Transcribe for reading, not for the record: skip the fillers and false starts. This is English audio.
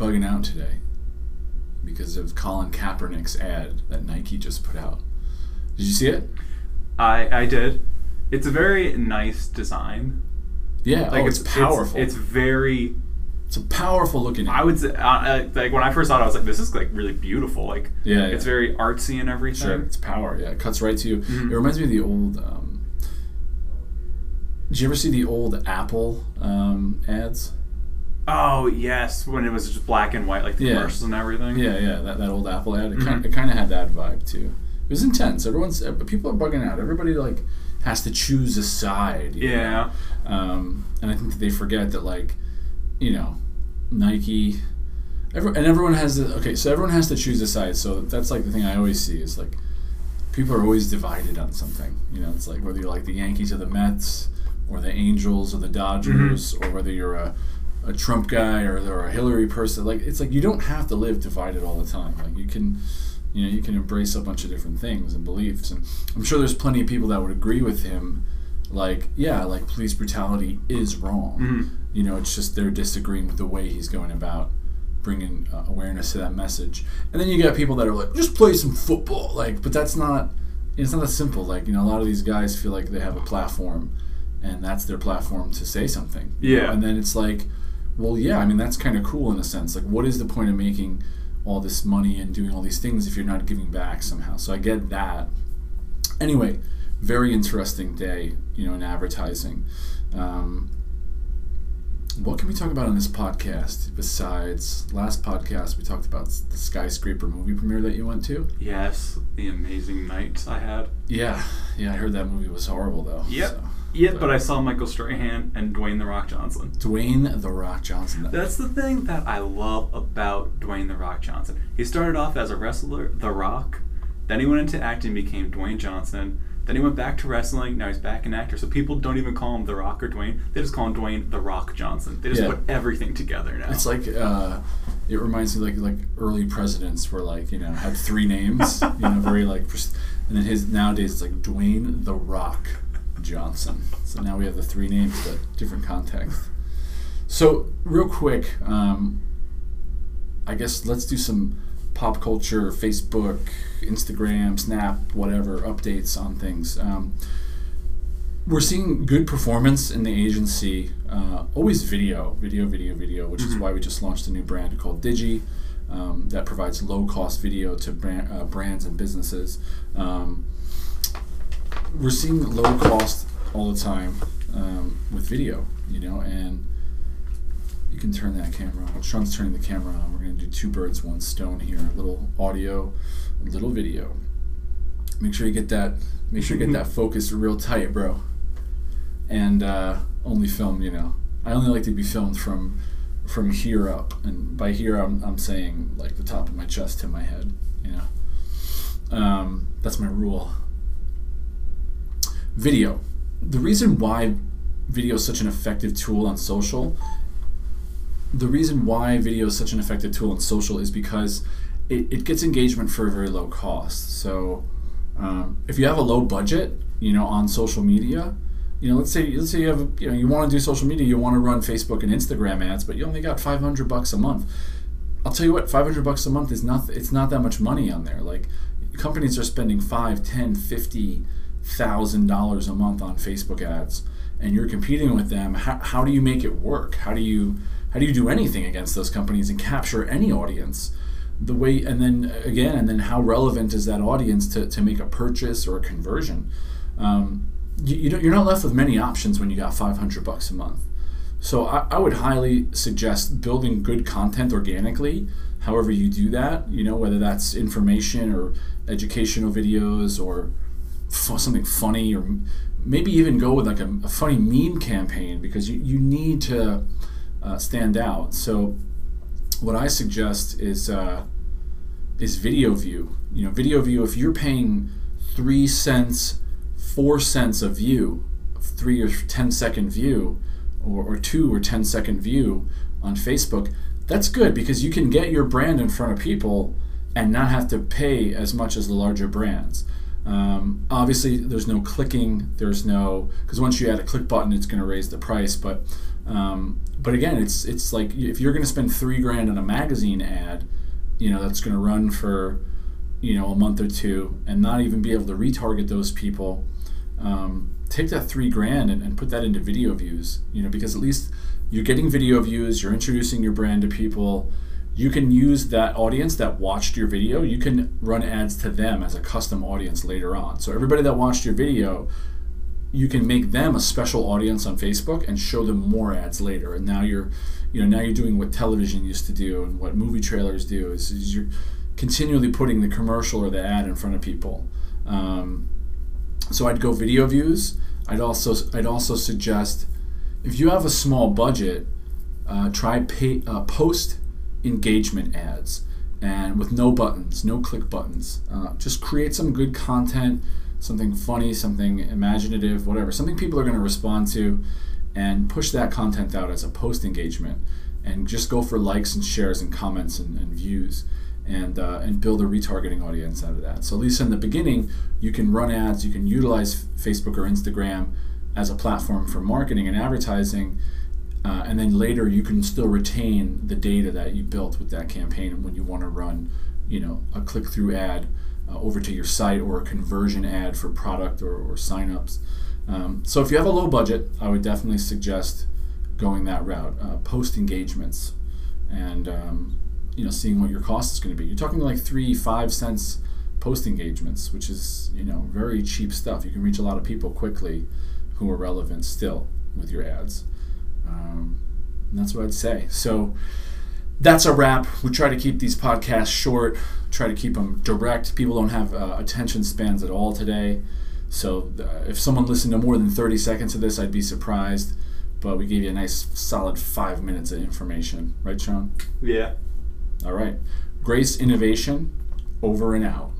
bugging out today because of Colin Kaepernick's ad that Nike just put out. Did you see it? I did. It's a very nice design. Yeah, like it's powerful. It's very. It's a powerful looking. I would say, like when I first saw it, I was like, "This is like really beautiful." Like, yeah, it's very artsy and everything. Sure, it's power. Yeah, it cuts right to you. Mm-hmm. It reminds me of the old. Did you ever see the old Apple ads? Oh yes, when it was just black and white, like the commercials and everything. Yeah, yeah, that old Apple ad. It kind of had that vibe too. It was intense. People are bugging out. Everybody like has to choose a side. Yeah. And I think that they forget that like, you know, Nike, everyone has the So everyone has to choose a side. So that's like the thing I always see is like, people are always divided on something. You know, it's like whether you like the Yankees or the Mets or the Angels or the Dodgers or whether you're a Trump guy or a Hillary person. Like it's like you don't have to live divided all the time. Like you can embrace a bunch of different things and beliefs, and I'm sure there's plenty of people that would agree with him. Like, yeah, like police brutality is wrong. Mm-hmm. You know, it's just they're disagreeing with the way he's going about bringing awareness to that message. And then you got people that are like, just play some football, like, but that's not. It's not that simple. Like, you know, a lot of these guys feel like they have a platform, and that's their platform to say something. Yeah. You know? And then it's like, well, yeah, I mean, that's kind of cool in a sense. Like, what is the point of making all this money and doing all these things if you're not giving back somehow? So I get that. Anyway, very interesting day, you know, in advertising. What can we talk about on this podcast besides last podcast we talked about the Skyscraper movie premiere that you went to? Yes, the amazing night I had. Yeah, I heard that movie was horrible though. Yep. So. Yeah, but I saw Michael Strahan and Dwayne "The Rock" Johnson. Dwayne "The Rock" Johnson. That's the thing that I love about Dwayne "The Rock" Johnson. He started off as a wrestler, The Rock. Then he went into acting, became Dwayne Johnson. Then he went back to wrestling. Now he's back an actor. So people don't even call him The Rock or Dwayne. They just call him Dwayne "The Rock" Johnson. They just put everything together now. It's like it reminds me like early presidents were like, you know, had three names, you know, very like, and then his nowadays it's like Dwayne "The Rock" Johnson. So now we have the three names, but different context. So real quick, I guess let's do some pop culture, Facebook, Instagram, Snap, whatever, updates on things. We're seeing good performance in the agency, always video, which is why we just launched a new brand called Digi that provides low-cost video to brands and businesses. We're seeing low cost all the time with video, you know, and you can turn that camera on. Well, Sean's turning the camera on. We're going to do two birds, one stone here. A little audio, a little video. Make sure you get that focus real tight, bro. And only film, you know. I only like to be filmed from here up. And by here, I'm saying like the top of my chest to my head, you know. That's my rule. Video. The reason why video is such an effective tool on social, is because it gets engagement for a very low cost. So if you have a low budget, you know, on social media, you know, let's say you have, you know, you want to do social media, you want to run Facebook and Instagram ads, but you only got $500 a month. I'll tell you what, $500 a month is not. It's not that much money on there. Like companies are spending $5, $10, $50,000 a month on Facebook ads, and you're competing with them. How do you make it work? How do you do anything against those companies and capture any audience? And then how relevant is that audience to make a purchase or a conversion? You're not left with many options when you got $500 a month. So I would highly suggest building good content organically. However you do that, you know, whether that's information or educational videos or something funny, or maybe even go with like a funny meme campaign, because you need to stand out. So what I suggest is video view. You know, video view, if you're paying 3 cents, 4 cents a view, 3 or 10 second view, or 2 or 10 second view on Facebook, that's good because you can get your brand in front of people and not have to pay as much as the larger brands. Obviously there's no clicking, because once you add a click button it's going to raise the price, but But again, it's like if you're going to spend $3,000 on a magazine ad, you know, that's going to run for, you know, a month or two and not even be able to retarget those people, take that $3,000 and put that into video views, you know, because at least you're getting video views, you're introducing your brand to people. You can use that audience that watched your video, you can run ads to them as a custom audience later on. So everybody that watched your video, you can make them a special audience on Facebook and show them more ads later. And now you're, you know, now you're doing what television used to do and what movie trailers do, is you're continually putting the commercial or the ad in front of people. So I'd go video views. I'd also suggest, if you have a small budget, try post engagement ads, and with no buttons, no click buttons. Just create some good content. Something funny, something imaginative, whatever, something people are going to respond to, and push that content out as a post engagement, and just go for likes and shares and comments and views, and build a retargeting audience out of that. So at least in the beginning, you can run ads, you can utilize Facebook or Instagram as a platform for marketing and advertising, and then later you can still retain the data that you built with that campaign when you want to run, you know, a click-through ad over to your site, or a conversion ad for product or signups. So if you have a low budget, I would definitely suggest going that route, post engagements, and you know, seeing what your cost is going to be. You're talking like 3-5 cents post engagements, which is, you know, very cheap stuff. You can reach a lot of people quickly who are relevant still with your ads. And that's what I'd say. So that's a wrap. We try to keep these podcasts short, try to keep them direct. People don't have attention spans at all today. So if someone listened to more than 30 seconds of this, I'd be surprised. But we gave you a nice solid 5 minutes of information. Right, Sean? Yeah. All right. Grace Innovation, over and out.